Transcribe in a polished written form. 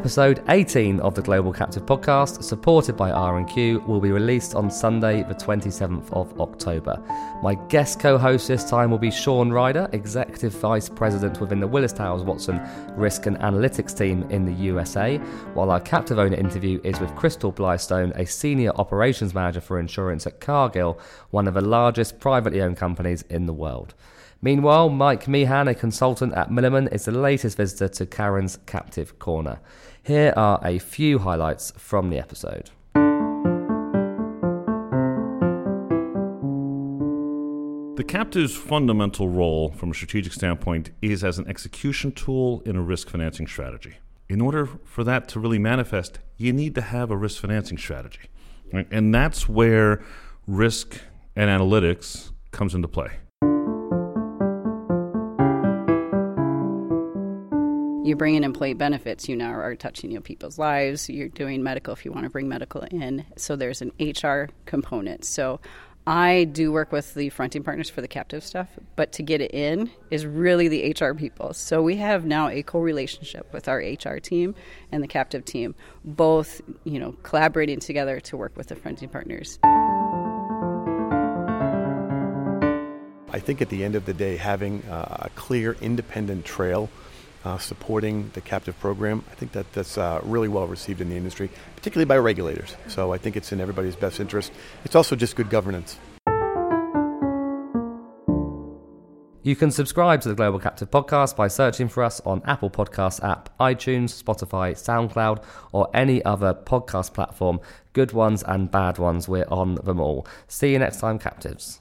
Episode 18 of the Global Captive Podcast, supported by R&Q, will be released on Sunday, the 27th of October. My guest co-host this time will be Sean Ryder, Executive Vice President within the Willis Towers Watson Risk and Analytics team in the USA, while our captive owner interview is with Crystal Blystone, a Senior Operations Manager for Insurance at Cargill, one of the largest privately owned companies in the world. Meanwhile, Mike Meehan, a consultant at Milliman, is the latest visitor to Karen's Captive Corner. Here are a few highlights from the episode. The captive's fundamental role from a strategic standpoint is as an execution tool in a risk financing strategy. In order for that to really manifest, you need to have a risk financing strategy. Right? And that's where risk and analytics comes into play. You bring in employee benefits, you now are touching people's lives, you're doing medical if you want to bring medical in. So there's an HR component. So I do work with the fronting partners for the captive stuff, but to get it in is really the HR people. So we have now a co-relationship with our HR team and the captive team, both, collaborating together to work with the fronting partners. I think at the end of the day, having a clear, independent trail supporting the captive program, I think that's really well received in the industry, particularly by regulators. So I think it's in everybody's best interest. It's also just good governance. You can subscribe to the Global Captive Podcast by searching for us on Apple Podcasts app, iTunes, Spotify, SoundCloud, or any other podcast platform. Good ones and bad ones, we're on them all. See you next time, captives.